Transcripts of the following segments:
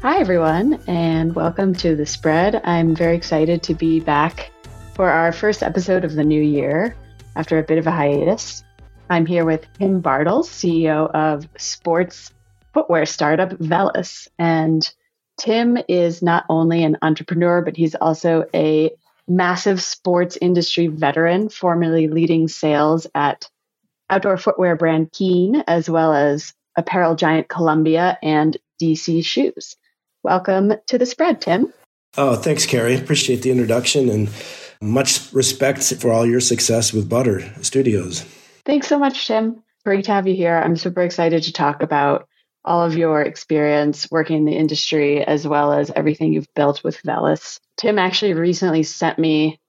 Hi, everyone, and welcome to The Spread. I'm very excited to be back for our first episode of the new year after a bit of a hiatus. I'm here with Tim Bartels, CEO of sports footwear startup Velous. And Tim is not only an entrepreneur, but he's also a massive sports industry veteran, formerly leading sales at outdoor footwear brand Keen, as well as apparel giant Columbia and DC Shoes. Welcome to The Spread, Tim. Oh, thanks, Cari. Appreciate the introduction and much respect for all your success with Butter Studios. Thanks so much, Tim. Great to have you here. I'm super excited to talk about all of your experience working in the industry as well as everything you've built with Velous. Tim actually recently sent me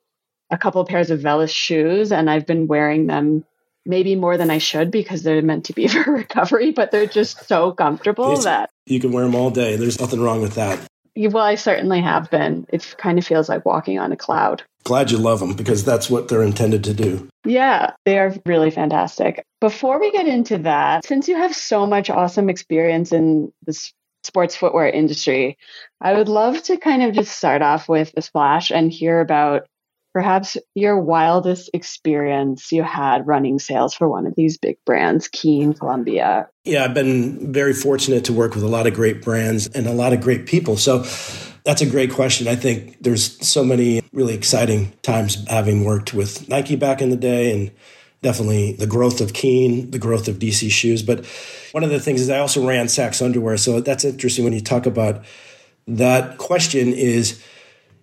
a couple of pairs of Velous shoes, and I've been wearing them maybe more than I should because they're meant to be for recovery, but they're just so comfortable that you can wear them all day. There's nothing wrong with that. Well, I certainly have been. It kind of feels like walking on a cloud. Glad you love them because that's what they're intended to do. Yeah, they are really fantastic. Before we get into that, since you have so much awesome experience in the sports footwear industry, I would love to kind of just start off with a splash and hear about perhaps your wildest experience you had running sales for one of these big brands, Keen, Columbia. Yeah, I've been very fortunate to work with a lot of great brands and a lot of great people. So that's a great question. I think there's so many really exciting times having worked with Nike back in the day and definitely the growth of Keen, the growth of DC Shoes. But one of the things is I also ran Sax Underwear. So that's interesting when you talk about that question is,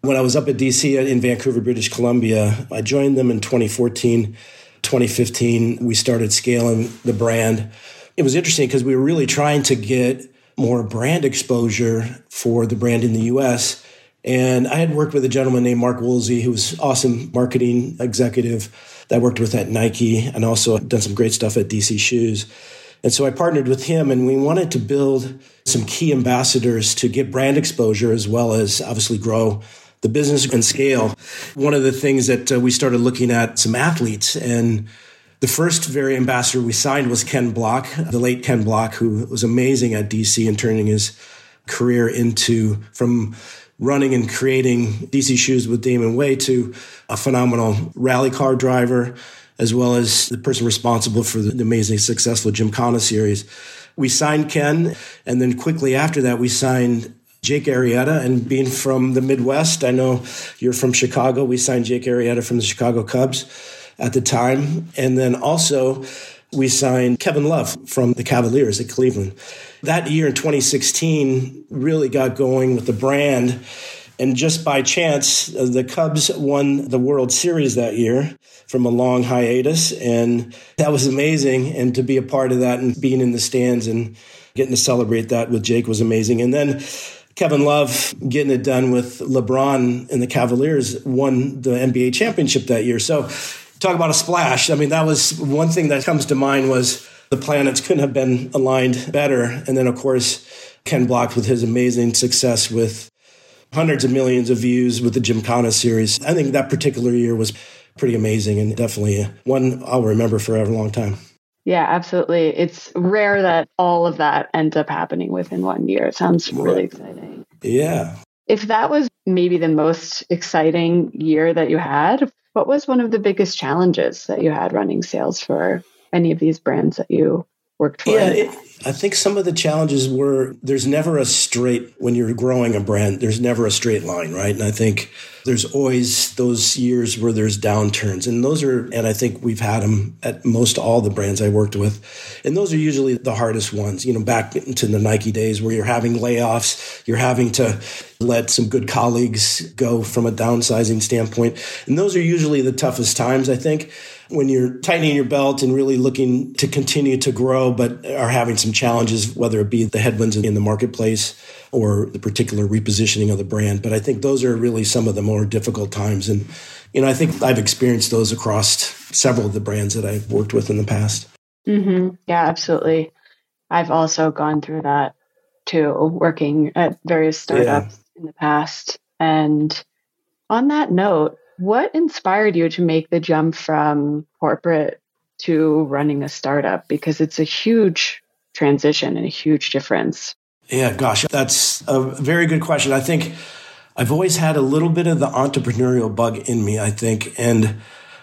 when I was up at DC in Vancouver, British Columbia, I joined them in 2014, 2015. We started scaling the brand. It was interesting because we were really trying to get more brand exposure for the brand in the U.S. And I had worked with a gentleman named Mark Woolsey, who was an awesome marketing executive that I worked with at Nike and also done some great stuff at DC Shoes. And so I partnered with him, and we wanted to build some key ambassadors to get brand exposure as well as obviously grow the business and scale. One of the things that we started looking at some athletes, and the first very ambassador we signed was Ken Block, the late Ken Block, who was amazing at DC and turning his career into from running and creating DC Shoes with Damon Way to a phenomenal rally car driver, as well as the person responsible for the amazing successful Gymkhana series. We signed Ken, and then quickly after that, we signed Jake Arrieta, and being from the Midwest, I know you're from Chicago. We signed Jake Arrieta from the Chicago Cubs at the time. And then also we signed Kevin Love from the Cavaliers at Cleveland. That year in 2016 really got going with the brand. And just by chance, the Cubs won the World Series that year from a long hiatus. And that was amazing. And to be a part of that and being in the stands and getting to celebrate that with Jake was amazing. And then Kevin Love getting it done with LeBron and the Cavaliers won the NBA championship that year. So talk about a splash. I mean, that was one thing that comes to mind was the planets couldn't have been aligned better. And then, of course, Ken Block with his amazing success with hundreds of millions of views with the Gymkhana series. I think that particular year was pretty amazing and definitely one I'll remember forever, a long time. Yeah, absolutely. It's rare that all of that ends up happening within one year. It sounds really exciting. Yeah. If that was maybe the most exciting year that you had, what was one of the biggest challenges that you had running sales for any of these brands that you worked for? Yeah, I think some of the challenges were there's never a straight, when you're growing a brand, there's never a straight line, right? And I think there's always those years where there's downturns. And I think we've had them at most all the brands I worked with. And those are usually the hardest ones, you know, back into the Nike days where you're having layoffs, you're having to let some good colleagues go from a downsizing standpoint. And those are usually the toughest times, I think, when you're tightening your belt and really looking to continue to grow, but are having some challenges, whether it be the headwinds in the marketplace or the particular repositioning of the brand. But I think those are really some of the more difficult times. And, you know, I think I've experienced those across several of the brands that I've worked with in the past. Mm-hmm. Yeah, absolutely. I've also gone through that too, working at various startups in the past. And on that note, what inspired you to make the jump from corporate to running a startup? Because it's a huge transition and a huge difference. Yeah, gosh, that's a very good question. I think I've always had a little bit of the entrepreneurial bug in me, I think, and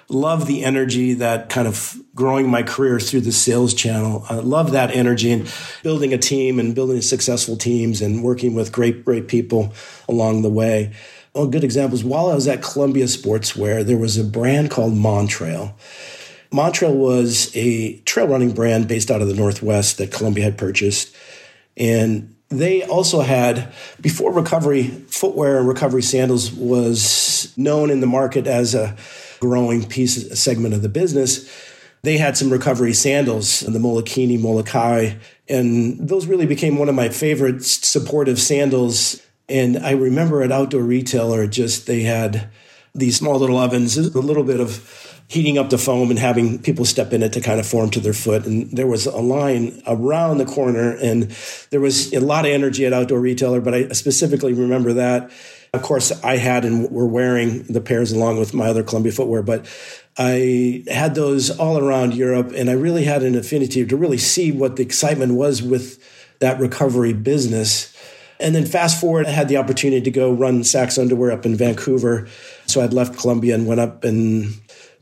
love the energy that kind of growing my career through the sales channel. I love that energy and building a team and building successful teams and working with great, great people along the way. Oh, good examples. While I was at Columbia Sportswear, there was a brand called Montrail. Montrail was a trail running brand based out of the Northwest that Columbia had purchased. And they also had, before recovery footwear and recovery sandals was known in the market as a growing piece, a segment of the business, they had some recovery sandals, the Molokai, and those really became one of my favorite supportive sandals. And I remember at Outdoor Retailer, just they had these small little ovens, a little bit of heating up the foam and having people step in it to kind of form to their foot. And there was a line around the corner, and there was a lot of energy at Outdoor Retailer, but I specifically remember that. Of course, I had and were wearing the pairs along with my other Columbia footwear, but I had those all around Europe, and I really had an affinity to really see what the excitement was with that recovery business. And then fast forward, I had the opportunity to go run Sax Underwear up in Vancouver. So I'd left Columbia and went up and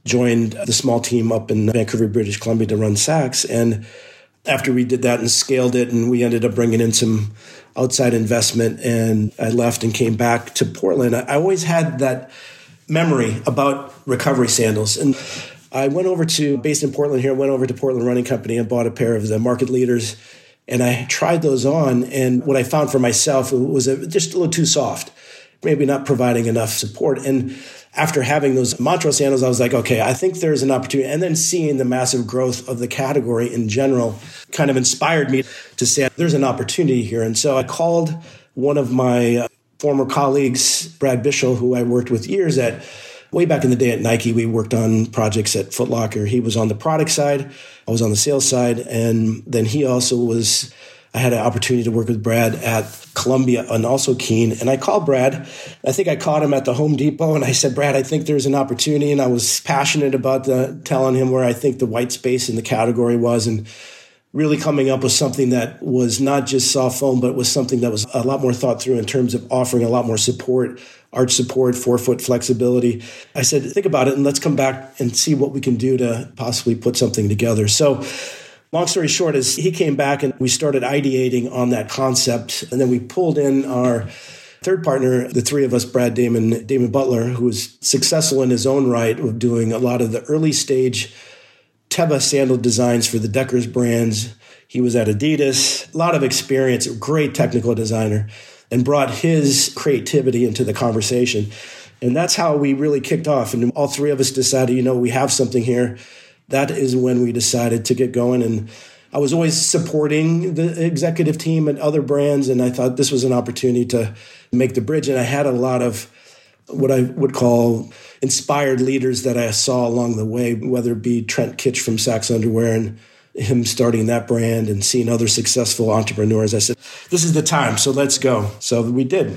joined the small team up in Vancouver, British Columbia to run Sax. And after we did that and scaled it, and we ended up bringing in some outside investment, and I left and came back to Portland, I always had that memory about recovery sandals. And I went over to, based in Portland here, went over to Portland Running Company and bought a pair of the market leaders. And I tried those on, and what I found for myself was just a little too soft, maybe not providing enough support. And after having those Montrail sandals, I was like, okay, I think there's an opportunity. And then seeing the massive growth of the category in general kind of inspired me to say, there's an opportunity here. And so I called one of my former colleagues, Brad Bischel, who I worked with years at, way back in the day at Nike. We worked on projects at Foot Locker. He was on the product side, I was on the sales side. And then he also was, I had an opportunity to work with Brad at Columbia and also Keen. And I called Brad. I think I caught him at the Home Depot, and I said, Brad, I think there's an opportunity. And I was passionate about telling him where I think the white space in the category was, and really coming up with something that was not just soft foam, but was something that was a lot more thought through in terms of offering a lot more support, arch support, forefoot flexibility. I said, think about it, and let's come back and see what we can do to possibly put something together. So long story short is he came back and we started ideating on that concept. And then we pulled in our third partner, the three of us, Brad, Damon Butler, who was successful in his own right of doing a lot of the early stage Teva sandal designs for the Deckers brands. He was at Adidas, a lot of experience, a great technical designer, and brought his creativity into the conversation. And that's how we really kicked off. And all three of us decided, we have something here. That is when we decided to get going. And I was always supporting the executive team and other brands, and I thought this was an opportunity to make the bridge. And I had a lot of what I would call inspired leaders that I saw along the way, whether it be Trent Kitsch from Sax Underwear and him starting that brand and seeing other successful entrepreneurs. I said, this is the time, so let's go. So we did.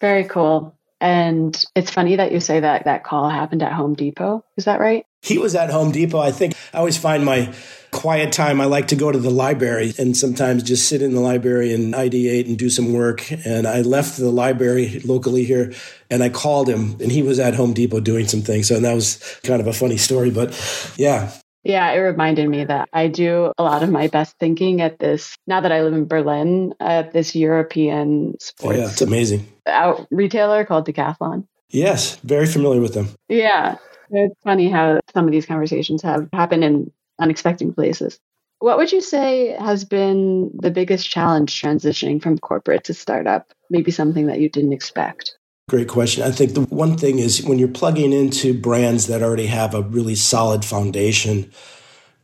Very cool. And it's funny that you say that that call happened at Home Depot. Is that right? He was at Home Depot. I think I always find my quiet time, I like to go to the library and sometimes just sit in the library and ideate and do some work. And I left the library locally here and I called him, and he was at Home Depot doing some things. So that was kind of a funny story, but yeah. Yeah, it reminded me that I do a lot of my best thinking at this, now that I live in Berlin, at this European sports it's amazing. Out retailer called Decathlon. Yes, very familiar with them. Yeah. It's funny how some of these conversations have happened in unexpected places. What would you say has been the biggest challenge transitioning from corporate to startup? Maybe something that you didn't expect? Great question. I think the one thing is when you're plugging into brands that already have a really solid foundation,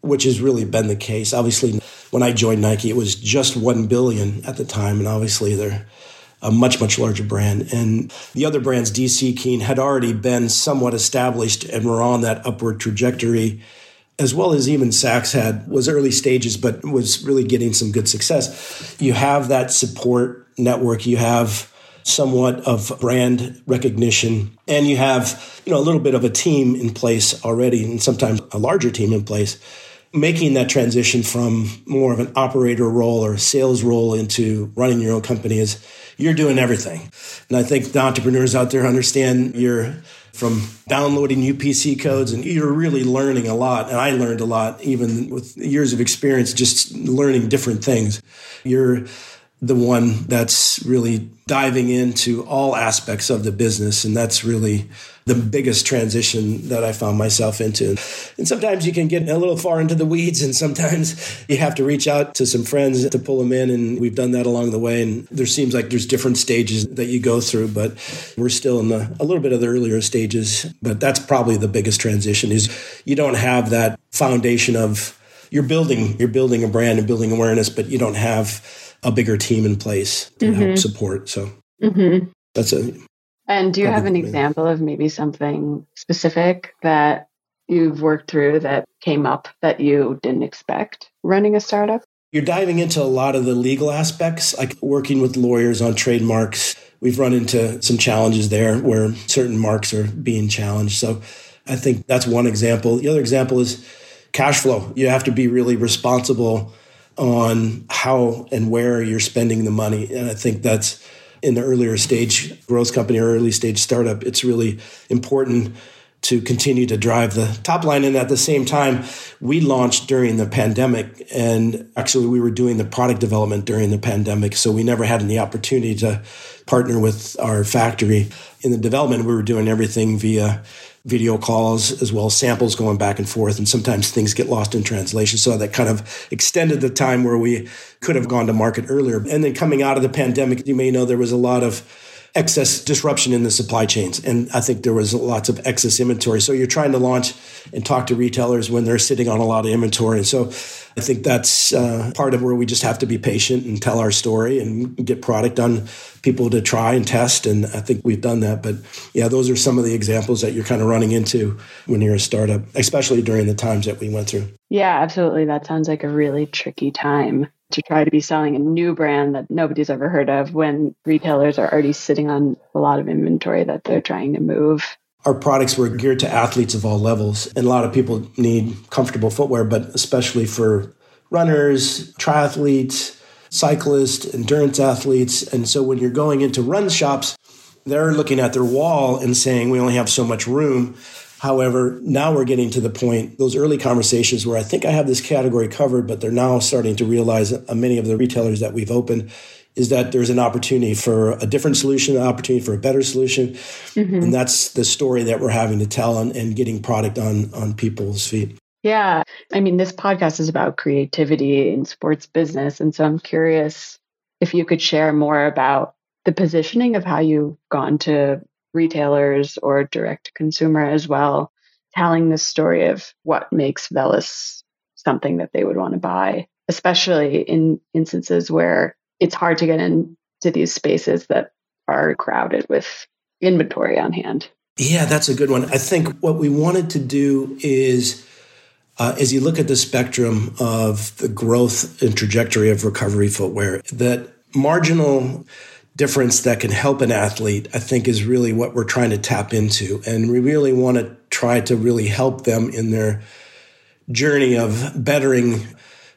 which has really been the case. Obviously, when I joined Nike, it was just $1 billion at the time. And obviously, they're a much, much larger brand. And the other brands, DC, Keen, had already been somewhat established and were on that upward trajectory, as well as even Saks was early stages, but was really getting some good success. You have that support network. You have somewhat of brand recognition, and you have, a little bit of a team in place already, and sometimes a larger team in place. making that transition from more of an operator role or a sales role into running your own company is you're doing everything. And I think the entrepreneurs out there understand you're from downloading UPC codes and you're really learning a lot. And I learned a lot, even with years of experience, just learning different things. You're the one that's really diving into all aspects of the business. And that's really the biggest transition that I found myself into. And sometimes you can get a little far into the weeds, and sometimes you have to reach out to some friends to pull them in. And we've done that along the way. And there seems like there's different stages that you go through, but we're still in a little bit of the earlier stages. But that's probably the biggest transition is you don't have that foundation of you're building a brand and building awareness, but you don't have a bigger team in place to help support. So that's it. And do you have an example of maybe something specific that you've worked through that came up that you didn't expect running a startup? You're diving into a lot of the legal aspects, like working with lawyers on trademarks. We've run into some challenges there where certain marks are being challenged. So I think that's one example. The other example is cash flow. You have to be really responsible on how and where you're spending the money. And I think that's in the earlier stage growth company or early stage startup, it's really important to continue to drive the top line. And at the same time, we launched during the pandemic, and actually we were doing the product development during the pandemic. So we never had any opportunity to partner with our factory. In the development, we were doing everything via video calls, as well as samples going back and forth. And sometimes things get lost in translation. So that kind of extended the time where we could have gone to market earlier. And then coming out of the pandemic, you may know there was a lot of excess disruption in the supply chains. And I think there was lots of excess inventory. So you're trying to launch and talk to retailers when they're sitting on a lot of inventory. And so I think that's part of where we just have to be patient and tell our story and get product on people to try and test. And I think we've done that. But yeah, those are some of the examples that you're kind of running into when you're a startup, especially during the times that we went through. Yeah, absolutely. That sounds like a really tricky time to try to be selling a new brand that nobody's ever heard of when retailers are already sitting on a lot of inventory that they're trying to move. Our products were geared to athletes of all levels, and a lot of people need comfortable footwear, but especially for runners, triathletes, cyclists, endurance athletes. And so when you're going into run shops, they're looking at their wall and saying, we only have so much room. However, now we're getting to the point, those early conversations where I think I have this category covered, but they're now starting to realize many of the retailers that we've opened is that there's an opportunity for a different solution, an opportunity for a better solution. And that's the story that we're having to tell and getting product on people's feet. Yeah. I mean, this podcast is about creativity in sports business. And so I'm curious if you could share more about the positioning of how you've gone to retailers or direct to consumer as well, telling the story of what makes Velous something that they would want to buy, especially in instances where it's hard to get into these spaces that are crowded with inventory on hand. Yeah, that's a good one. I think what we wanted to do is, as you look at the spectrum of the growth and trajectory of recovery footwear, that marginal difference that can help an athlete, I think, is really what we're trying to tap into. And we really want to try to really help them in their journey of bettering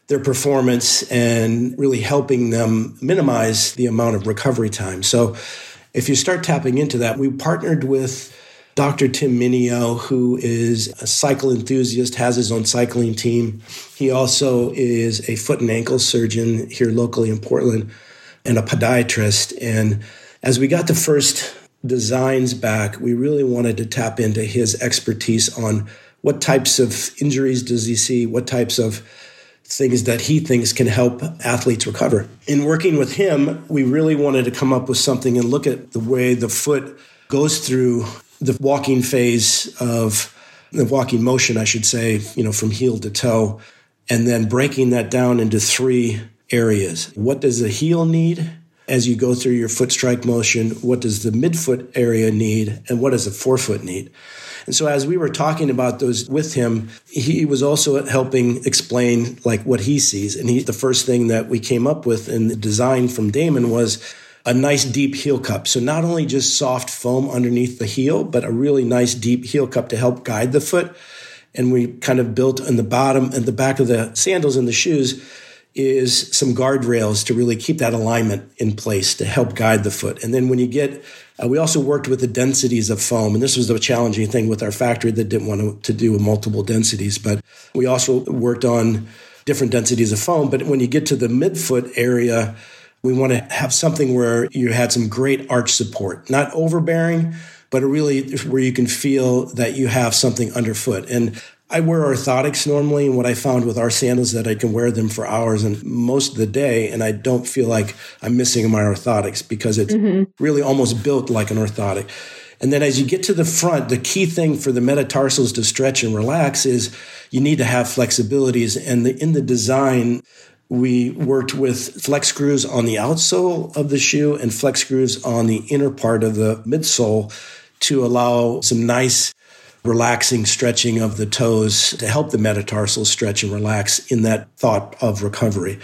their performance and really helping them minimize the amount of recovery time. So if you start tapping into that, we partnered with Dr. Tim Minio, who is a cycle enthusiast, has his own cycling team. He also is a foot and ankle surgeon here locally in Portland, and a podiatrist. And as we got the first designs back, we really wanted to tap into his expertise on what types of injuries does he see, what types of things that he thinks can help athletes recover. In working with him, we really wanted to come up with something and look at the way the foot goes through the walking phase of the walking motion, I should say, from heel to toe, and then breaking that down into three areas. What does the heel need as you go through your foot strike motion? What does the midfoot area need? And what does the forefoot need? And so as we were talking about those with him, he was also helping explain like what he sees. And the first thing that we came up with in the design from Damon was a nice deep heel cup. So not only just soft foam underneath the heel, but a really nice deep heel cup to help guide the foot. and we kind of built in the bottom and the back of the sandals and the shoes is some guardrails to really keep that alignment in place to help guide the foot. And then when you get, we also worked with the densities of foam. And this was the challenging thing with our factory that didn't want to do multiple densities. But we also worked on different densities of foam. But when you get to the midfoot area, we want to have something where you had some great arch support, not overbearing, but really where you can feel that you have something underfoot. And I wear orthotics normally, and what I found with our sandals that I can wear them for hours and most of the day, and I don't feel like I'm missing my orthotics because it's really almost built like an orthotic. And then as you get to the front, the key thing for the metatarsals to stretch and relax is you need to have flexibilities. And in the design, we worked with flex screws on the outsole of the shoe and flex screws on the inner part of the midsole to allow some nice relaxing stretching of the toes to help the metatarsals stretch and relax in that thought of recovery.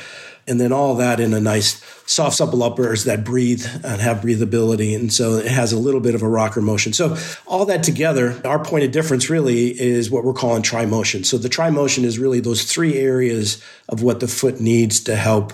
And then all that in a nice soft, supple uppers that breathe and have breathability. And so it has a little bit of a rocker motion. So all that together, our point of difference really is what we're calling tri-motion. So the tri-motion is really those three areas of what the foot needs to help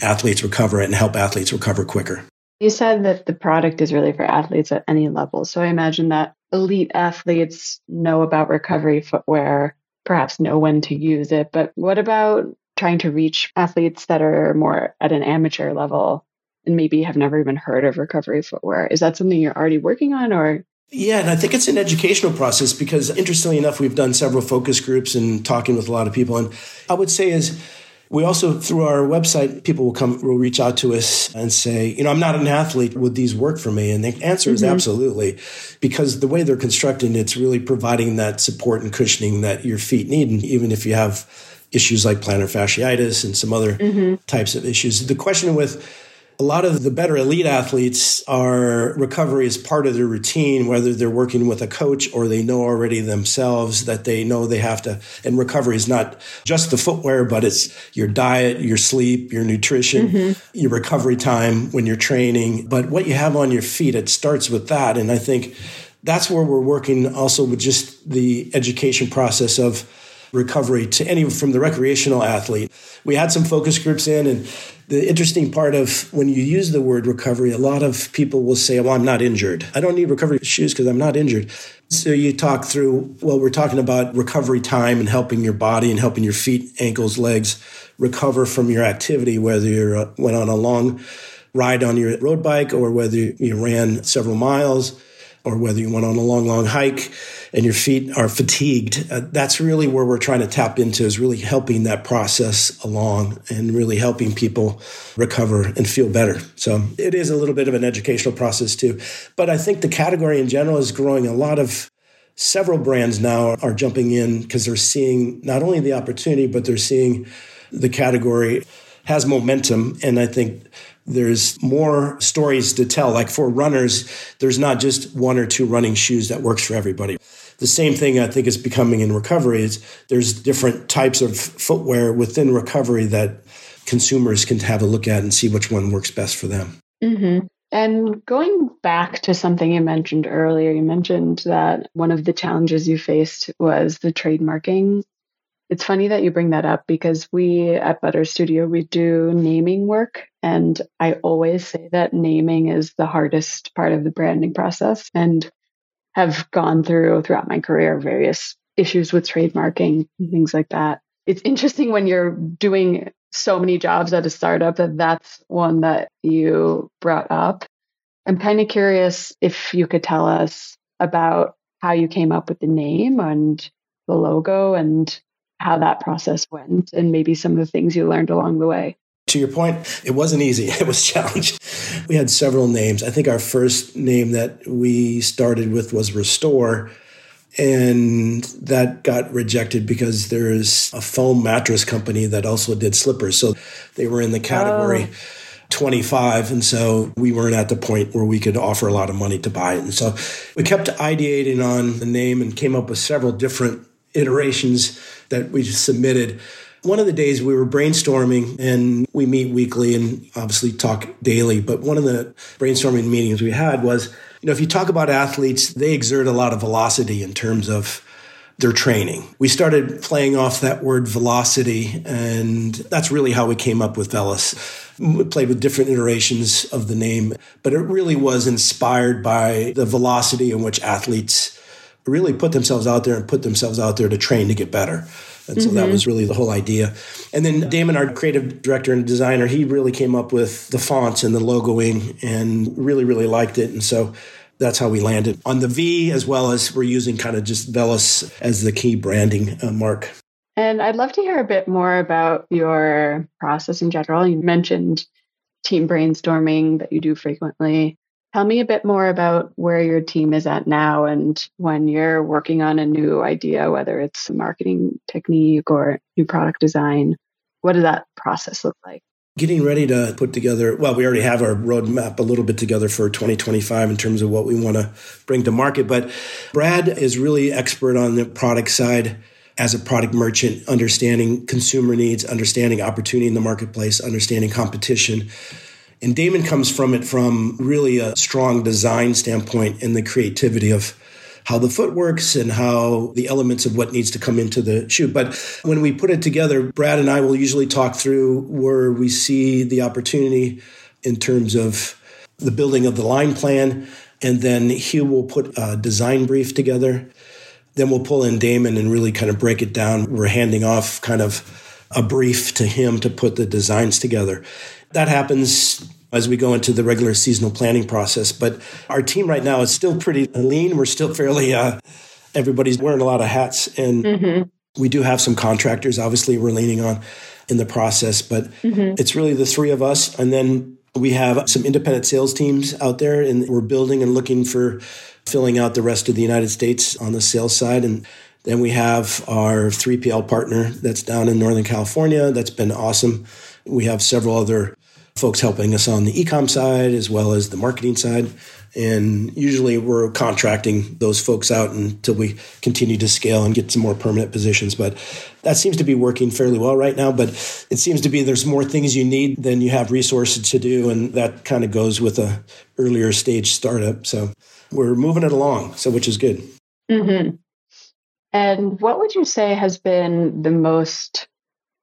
athletes recover and help athletes recover quicker. You said that the product is really for athletes at any level. So I imagine that elite athletes know about recovery footwear, perhaps know when to use it. But what about trying to reach athletes that are more at an amateur level and maybe have never even heard of recovery footwear? Is that something you're already working on, or? Yeah, and I think it's an educational process because interestingly enough, we've done several focus groups and talking with a lot of people. And I would say is we also, through our website, people will reach out to us and say, you know, I'm not an athlete. Would these work for me? And the answer is absolutely, because the way they're constructed, it's really providing that support and cushioning that your feet need. And even if you have issues like plantar fasciitis and some other types of issues. The question with a lot of the better elite athletes are recovery is part of their routine, whether they're working with a coach or they know already themselves that they know they have to. And recovery is not just the footwear, but it's your diet, your sleep, your nutrition, your recovery time when you're training. But what you have on your feet, it starts with that. And I think that's where we're working also with just the education process of recovery to any from the recreational athlete. We had some focus groups in, and the interesting part of when you use the word recovery, a lot of people will say, well, I'm not injured. I don't need recovery shoes because I'm not injured. So you talk through, well, we're talking about recovery time and helping your body and helping your feet, ankles, legs recover from your activity, whether you went on a long ride on your road bike or whether you ran several miles, or whether you went on a long, long hike and your feet are fatigued. That's really where we're trying to tap into is really helping that process along and really helping people recover and feel better. So it is a little bit of an educational process too. But I think the category in general is growing. A lot of several brands now are jumping in because they're seeing not only the opportunity, but they're seeing the category has momentum. And I think there's more stories to tell. Like for runners, there's not just one or two running shoes that works for everybody. The same thing I think is becoming in recovery is there's different types of footwear within recovery that consumers can have a look at and see which one works best for them. Mm-hmm. And going back to something you mentioned earlier, you mentioned that one of the challenges you faced was the trademarking. It's funny that you bring that up because we at Butter Studio, we do naming work. And I always say that naming is the hardest part of the branding process and have gone throughout my career, various issues with trademarking and things like that. It's interesting when you're doing so many jobs at a startup that that's one that you brought up. I'm kind of curious if you could tell us about how you came up with the name and the logo and how that process went and maybe some of the things you learned along the way. To your point, it wasn't easy. It was challenging. We had several names. I think our first name that we started with was Restore, and that got rejected because there is a foam mattress company that also did slippers. So they were in the category 25. And so we weren't at the point where we could offer a lot of money to buy it. And so we kept ideating on the name and came up with several different iterations that we just submitted. One of the days we were brainstorming, and we meet weekly and obviously talk daily, but one of the brainstorming meetings we had was, you know, if you talk about athletes, they exert a lot of velocity in terms of their training. We started playing off that word velocity, and that's really how we came up with Velous. We played with different iterations of the name, but it really was inspired by the velocity in which athletes really put themselves out there and put themselves out there to train to get better. And so that was really the whole idea. And then Damon, our creative director and designer, he really came up with the fonts and the logoing and really, really liked it. And so that's how we landed on the V, as well as we're using kind of just Velous as the key branding mark. And I'd love to hear a bit more about your process in general. You mentioned team brainstorming that you do frequently. Tell me a bit more about where your team is at now and when you're working on a new idea, whether it's a marketing technique or new product design. What does that process look like? Getting ready to put together, well, we already have our roadmap a little bit together for 2025 in terms of what we want to bring to market. But Brad is really expert on the product side as a product merchant, understanding consumer needs, understanding opportunity in the marketplace, understanding competition. And Damon comes from it from really a strong design standpoint and the creativity of how the foot works and how the elements of what needs to come into the shoe. But when we put it together, Brad and I will usually talk through where we see the opportunity in terms of the building of the line plan. And then he will put a design brief together. Then we'll pull in Damon and really kind of break it down. We're handing off kind of a brief to him to put the designs together. That happens as we go into the regular seasonal planning process. But our team right now is still pretty lean. We're still fairly, everybody's wearing a lot of hats. And we do have some contractors, obviously, we're leaning on in the process. But it's really the three of us. And then we have some independent sales teams out there. And we're building and looking for filling out the rest of the United States on the sales side. And then we have our 3PL partner that's down in Northern California. That's been awesome. We have several other folks helping us on the e-com side as well as the marketing side. And usually we're contracting those folks out until we continue to scale and get some more permanent positions. But that seems to be working fairly well right now. But it seems to be there's more things you need than you have resources to do. And that kind of goes with an earlier stage startup. So we're moving it along, so which is good. Mm-hmm. And what would you say has been the most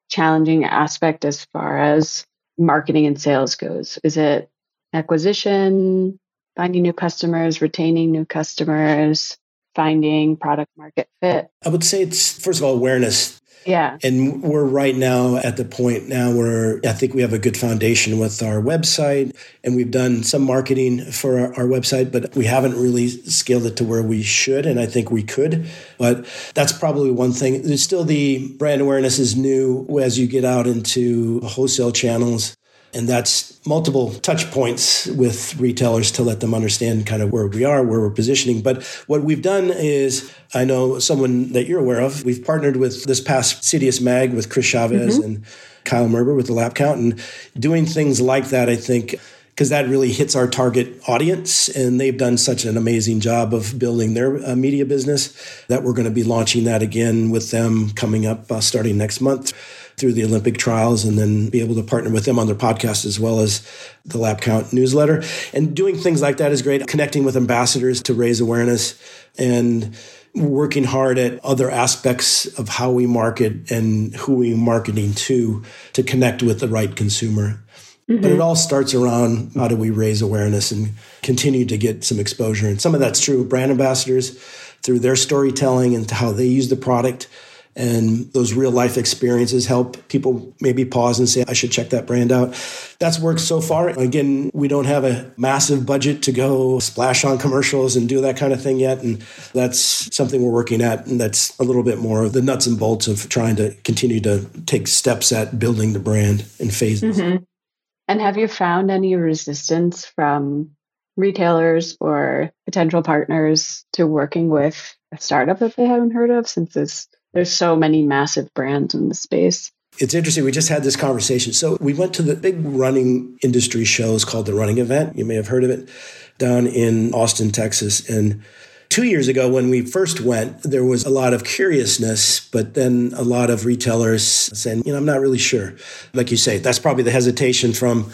challenging aspect as far as marketing and sales goes? Is it acquisition, finding new customers, retaining new customers, finding product market fit? I would say it's, first of all, awareness. Yeah. And we're right now at the point now where I think we have a good foundation with our website, and we've done some marketing for our website, but we haven't really scaled it to where we should. And I think we could, but that's probably one thing. There's still the brand awareness is new as you get out into wholesale channels. And that's multiple touch points with retailers to let them understand kind of where we are, where we're positioning. But what we've done is, I know someone that you're aware of, we've partnered with this past Sidious Mag with Chris Chavez and Kyle Merber with The Lap Count. And doing things like that, I think, because that really hits our target audience. And they've done such an amazing job of building their media business that we're going to be launching that again with them coming up starting next month through the Olympic trials, and then be able to partner with them on their podcast as well as the Lap Count newsletter. And doing things like that is great. Connecting with ambassadors to raise awareness and working hard at other aspects of how we market and who we're marketing to connect with the right consumer. But it all starts around how do we raise awareness and continue to get some exposure. And some of that's true of brand ambassadors through their storytelling and how they use the product. And those real life experiences help people maybe pause and say, I should check that brand out. That's worked so far. Again, we don't have a massive budget to go splash on commercials and do that kind of thing yet. And that's something we're working at. And that's a little bit more of the nuts and bolts of trying to continue to take steps at building the brand in phases. And have you found any resistance from retailers or potential partners to working with a startup that they haven't heard of, since there's so many massive brands in the space? It's interesting. We just had this conversation. So we went to the big running industry shows called the Running Event. You may have heard of it, down in Austin, Texas. And 2 years ago when we first went, there was a lot of curiousness, but then a lot of retailers saying, I'm not really sure. Like you say, that's probably the hesitation from,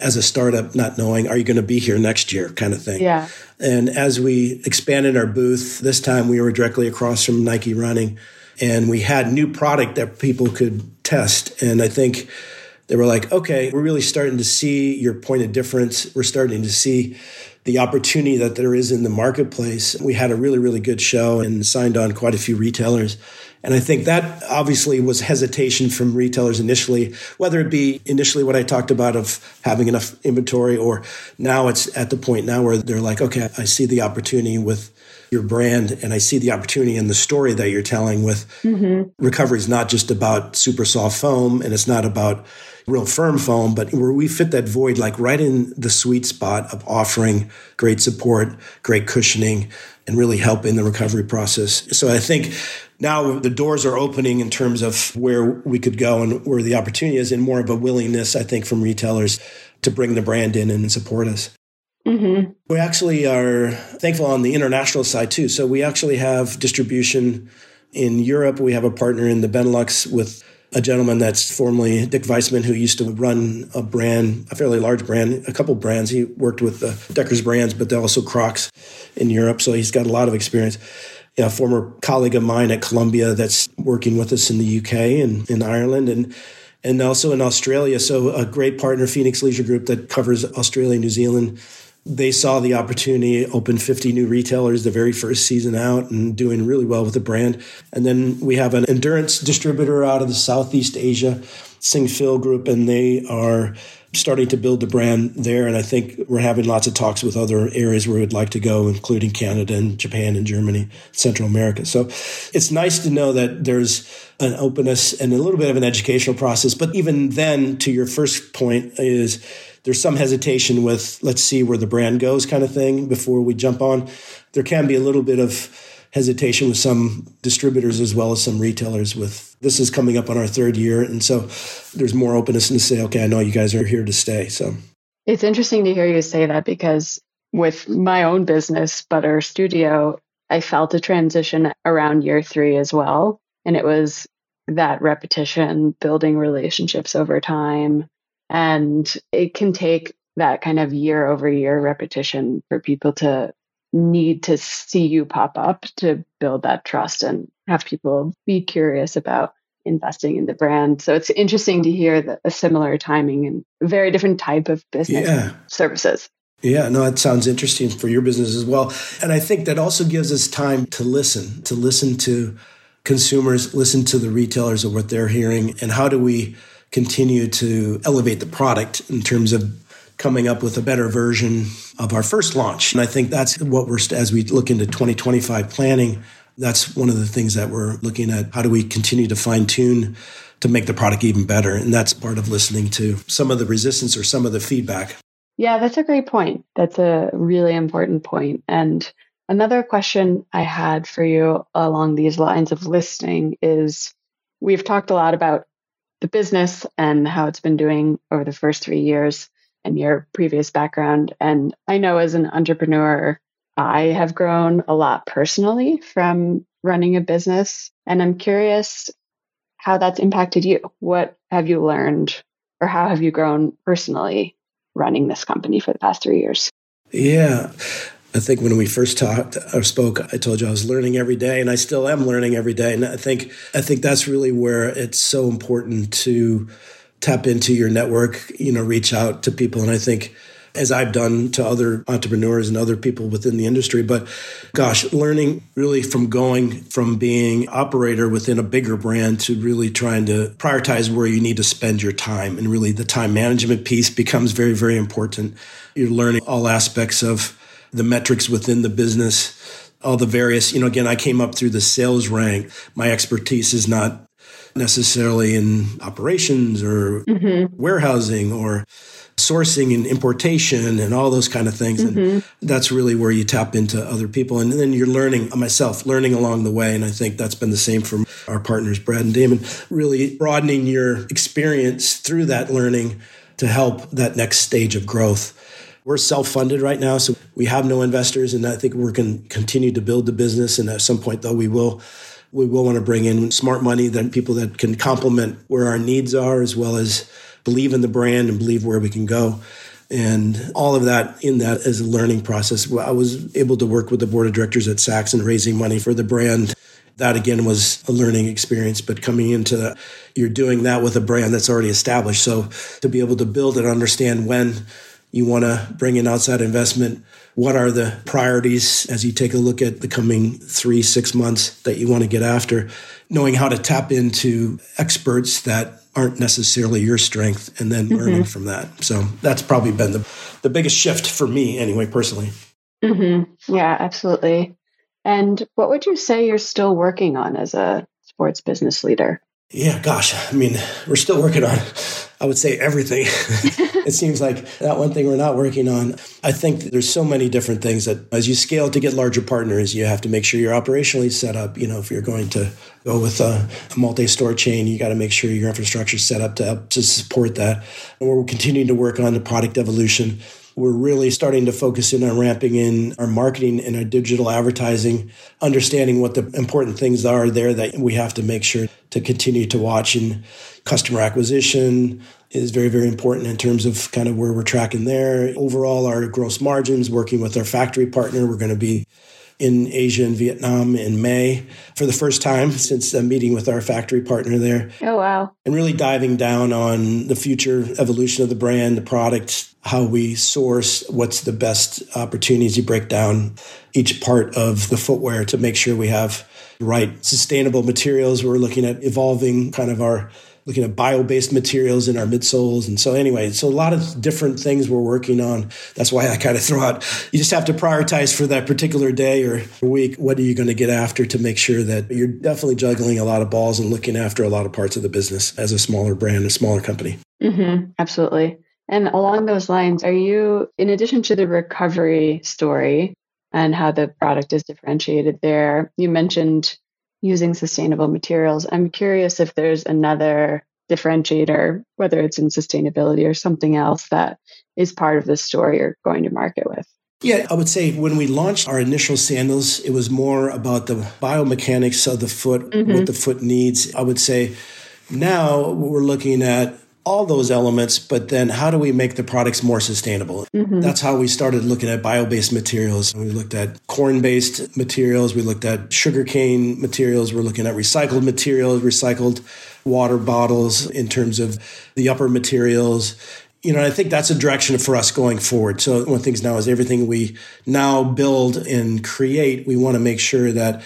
as a startup, not knowing, are you going to be here next year kind of thing. Yeah. And as we expanded our booth, this time we were directly across from Nike Running, and we had new product that people could test. And I think they were like, okay, we're really starting to see your point of difference. We're starting to see the opportunity that there is in the marketplace. We had a really, really good show and signed on quite a few retailers. And I think that obviously was hesitation from retailers initially, whether it be initially what I talked about of having enough inventory, or now it's at the point now where they're like, okay, I see the opportunity with your brand, and I see the opportunity in the story that you're telling with recovery is not just about super soft foam, and it's not about real firm foam, but where we fit that void, like right in the sweet spot of offering great support, great cushioning, and really help in the recovery process. So I think now the doors are opening in terms of where we could go and where the opportunity is, and more of a willingness, I think, from retailers to bring the brand in and support us. Mm-hmm. We actually are thankful on the international side too. So we actually have distribution in Europe. We have a partner in the Benelux with a gentleman that's formerly Dick Weissman, who used to run a brand, a fairly large brand, a couple brands. He worked with the Deckers brands, but they're also Crocs in Europe. So he's got a lot of experience. A former colleague of mine at Columbia that's working with us in the UK and in Ireland and also in Australia. So a great partner, Phoenix Leisure Group, that covers Australia, New Zealand. They saw the opportunity, opened 50 new retailers the very first season out, and doing really well with the brand. And then we have an endurance distributor out of the Southeast Asia, Sing Phil Group, and they are starting to build the brand there. And I think we're having lots of talks with other areas where we'd like to go, including Canada and Japan and Germany, Central America. So it's nice to know that there's an openness and a little bit of an educational process. But even then, to your first point, is there's some hesitation with, let's see where the brand goes kind of thing before we jump on. There can be a little bit of hesitation with some distributors as well as some retailers with, this is coming up on our third year. And so there's more openness to say, okay, I know you guys are here to stay. So it's interesting to hear you say that, because with my own business, Butter Studio, I felt a transition around year three as well. And it was that repetition, building relationships over time. And it can take that kind of year over year repetition for people to need to see you pop up to build that trust and have people be curious about investing in the brand. So it's interesting to hear that a similar timing and very different type of business services. Yeah, no, that sounds interesting for your business as well. And I think that also gives us time to listen to consumers, listen to the retailers of what they're hearing, and how do we continue to elevate the product in terms of coming up with a better version of our first launch. And I think that's what we're, as we look into 2025 planning, that's one of the things that we're looking at. How do we continue to fine tune to make the product even better? And that's part of listening to some of the resistance or some of the feedback. Yeah, that's a great point. That's a really important point. And another question I had for you along these lines of listening is, we've talked a lot about the business and how it's been doing over the first 3 years and your previous background. And I know as an entrepreneur, I have grown a lot personally from running a business. And I'm curious how that's impacted you. What have you learned, or how have you grown personally running this company for the past 3 years? Yeah. I think when we first talked or spoke, I told you I was learning every day, and I still am learning every day. And I think that's really where it's so important to tap into your network, reach out to people. And I think, as I've done to other entrepreneurs and other people within the industry, but gosh, learning really from going from being operator within a bigger brand to really trying to prioritize where you need to spend your time. And really the time management piece becomes very, very important. You're learning all aspects of the metrics within the business, all the various, again, I came up through the sales rank. My expertise is not necessarily in operations or warehousing or sourcing and importation and all those kind of things. And that's really where you tap into other people. And then you're learning along the way. And I think that's been the same for our partners, Brad and Damon, really broadening your experience through that learning to help that next stage of growth. We're self-funded right now, so we have no investors, and I think we're going to continue to build the business. And at some point, though, we will want to bring in smart money, then people that can complement where our needs are, as well as believe in the brand and believe where we can go. And all of that in that is a learning process. I was able to work with the board of directors at Saks and raising money for the brand. That, again, was a learning experience. But coming into that, you're doing that with a brand that's already established. So to be able to build and understand when you want to bring in outside investment, what are the priorities as you take a look at the coming 3-6 months that you want to get after, knowing how to tap into experts that aren't necessarily your strength, and then learning from that. So that's probably been the biggest shift for me anyway, personally. Mm-hmm. Yeah, absolutely. And what would you say you're still working on as a sports business leader? Yeah, gosh. I mean, we're still working on, I would say, everything. It seems like that one thing we're not working on. I think there's so many different things that as you scale to get larger partners, you have to make sure you're operationally set up. You know, if you're going to go with a multi-store chain, you got to make sure your infrastructure is set up to support that. And we're continuing to work on the product evolution. We're really starting to focus in on ramping in our marketing and our digital advertising, understanding what the important things are there that we have to make sure to continue to watch. And customer acquisition is very, very important in terms of kind of where we're tracking there. Overall, our gross margins, working with our factory partner, we're going to be in Asia and Vietnam in May for the first time since a meeting with our factory partner there. Oh, wow. And really diving down on the future evolution of the brand, the product, how we source, what's the best opportunities. You break down each part of the footwear to make sure we have the right sustainable materials. We're looking at evolving kind of our looking at bio-based materials in our midsoles. And so anyway, so a lot of different things we're working on. That's why I kind of throw out, you just have to prioritize for that particular day or week, what are you going to get after to make sure that you're definitely juggling a lot of balls and looking after a lot of parts of the business as a smaller brand, a smaller company. Mm-hmm, absolutely. And along those lines, are you, in addition to the recovery story and how the product is differentiated there, you mentioned using sustainable materials. I'm curious if there's another differentiator, whether it's in sustainability or something else that is part of the story you're going to market with. Yeah, I would say when we launched our initial sandals, it was more about the biomechanics of the foot, what the foot needs. I would say now we're looking at all those elements, but then how do we make the products more sustainable? That's how we started looking at bio-based materials. We looked at corn-based materials. We looked at sugarcane materials. We're looking at recycled materials, recycled water bottles in terms of the upper materials. You know, I think that's a direction for us going forward. So one of the things now is everything we now build and create, we want to make sure that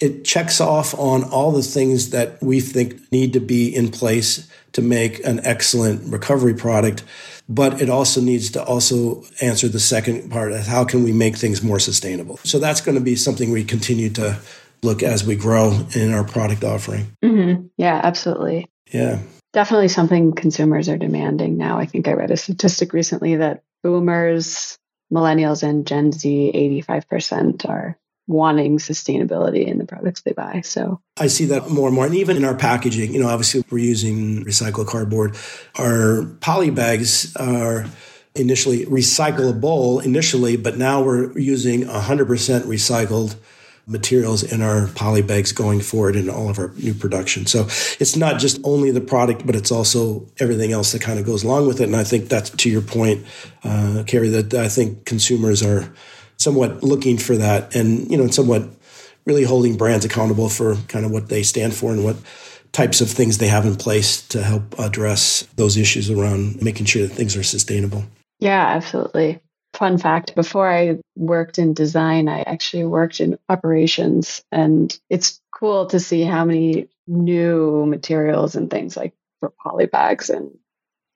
it checks off on all the things that we think need to be in place to make an excellent recovery product, but it also needs to also answer the second part of how can we make things more sustainable. So that's going to be something we continue to look as we grow in our product offering. Mm-hmm. Yeah, absolutely. Yeah. Definitely something consumers are demanding now. I think I read a statistic recently that boomers, millennials, and Gen Z, 85% are wanting sustainability in the products they buy. So I see that more and more. And even in our packaging, you know, obviously we're using recycled cardboard. Our poly bags are initially recyclable initially, but now we're using 100% recycled materials in our poly bags going forward in all of our new production. So it's not just only the product, but it's also everything else that kind of goes along with it. And I think that's to your point, Cari, that I think consumers are somewhat looking for that and, you know, somewhat really holding brands accountable for kind of what they stand for and what types of things they have in place to help address those issues around making sure that things are sustainable. Yeah, absolutely. Fun fact, before I worked in design, I actually worked in operations, and it's cool to see how many new materials and things like for poly bags and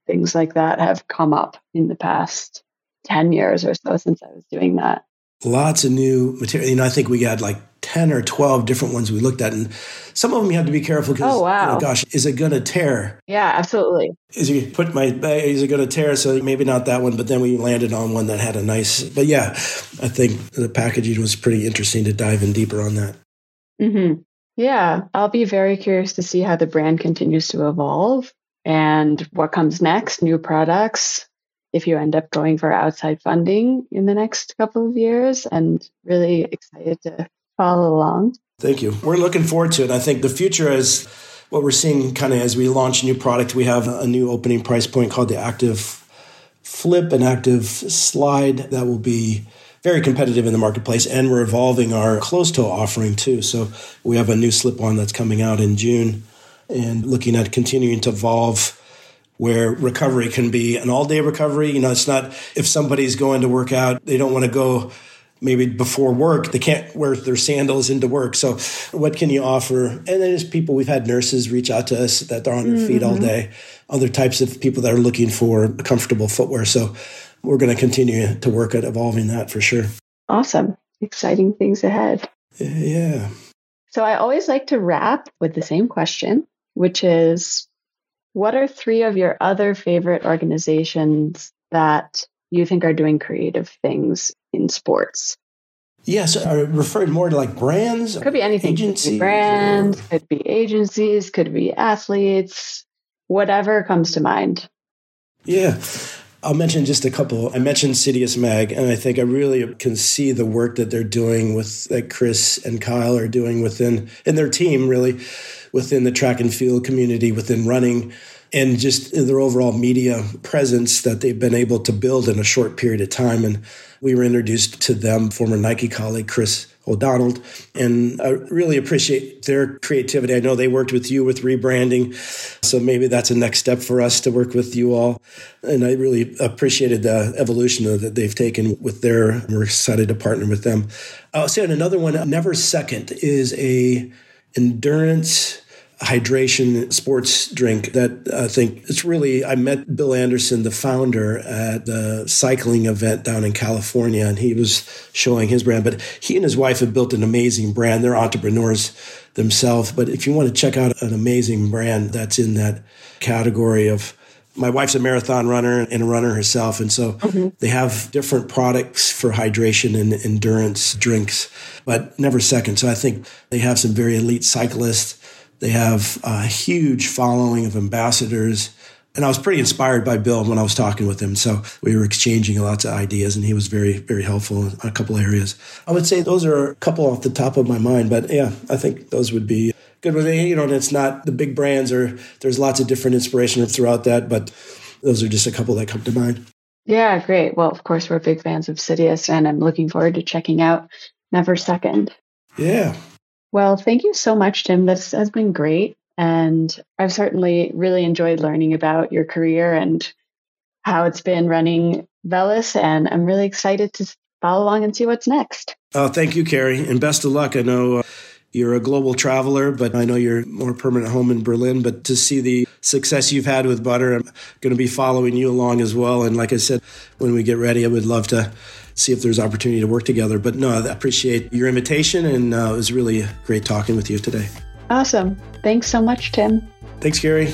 things like that have come up in the past 10 years or so since I was doing that. Lots of new material. You know, I think we had like 10 or 12 different ones we looked at. And some of them you have to be careful because, oh gosh, is it going to tear? Yeah, absolutely. Is it going to tear? So maybe not that one, but then we landed on one that had a nice, but yeah, I think the packaging was pretty interesting to dive in deeper on that. Mm-hmm. Yeah, I'll be very curious to see how the brand continues to evolve and what comes next, new products. if you end up going for outside funding in the next couple of years, and really excited to follow along. Thank you. We're looking forward to it. I think the future is what we're seeing kind of as we launch a new product. We have a new opening price point called the Active Flip and Active Slide that will be very competitive in the marketplace. And we're evolving our closed-toe offering too. So we have a new slip-on that's coming out in June and looking at continuing to evolve where recovery can be an all-day recovery. You know, it's not if somebody's going to work out, they don't want to go maybe before work, they can't wear their sandals into work. So what can you offer? And then there's people, we've had nurses reach out to us that are on their feet all day, other types of people that are looking for comfortable footwear. So we're going to continue to work at evolving that for sure. Awesome. Exciting things ahead. Yeah. So I always like to wrap with the same question, which is, what are three of your other favorite organizations that you think are doing creative things in sports? Yes, I referred more to like brands. Could be anything. Agencies. Could be brands, could be agencies, could be athletes, whatever comes to mind. Yeah. I'll mention just a couple. I mentioned Sidious Mag, and I think I really can see the work that they're doing with that Chris and Kyle are doing within, and their team really, within the track and field community, within running, and just their overall media presence that they've been able to build in a short period of time. And we were introduced to them, former Nike colleague, Chris O'Donnell, and I really appreciate their creativity. I know they worked with you with rebranding, so maybe that's a next step for us to work with you all. And I really appreciated the evolution that they've taken with their, we're excited to partner with them. I'll say another one, Never Second is a endurance hydration sports drink that I think it's really, I met Bill Anderson, the founder, at the cycling event down in California, and he was showing his brand, but he and his wife have built an amazing brand. They're entrepreneurs themselves, but if you want to check out an amazing brand that's in that category of, my wife's a marathon runner and a runner herself, and so they have different products for hydration and endurance drinks, but Never Second. So I think they have some very elite cyclists. They have a huge following of ambassadors. And I was pretty inspired by Bill when I was talking with him. So we were exchanging lots of ideas, and he was very, very helpful in a couple areas. I would say those are a couple off the top of my mind. But yeah, I think those would be good. You know, and it's not the big brands, or there's lots of different inspiration throughout that. But those are just a couple that come to mind. Yeah, great. Well, of course, we're big fans of Sidious, and I'm looking forward to checking out Never Second. Yeah. Well, thank you so much, Tim. This has been great. And I've certainly really enjoyed learning about your career and how it's been running Velous. And I'm really excited to follow along and see what's next. Oh, thank you, Cari. And best of luck. I know you're a global traveler, but I know you're more permanent home in Berlin. But to see the success you've had with Butter, I'm going to be following you along as well. And like I said, when we get ready, I would love to see if there's opportunity to work together. But no, I appreciate your invitation, and it was really great talking with you today. Awesome. Thanks so much, Tim. Thanks, Cari.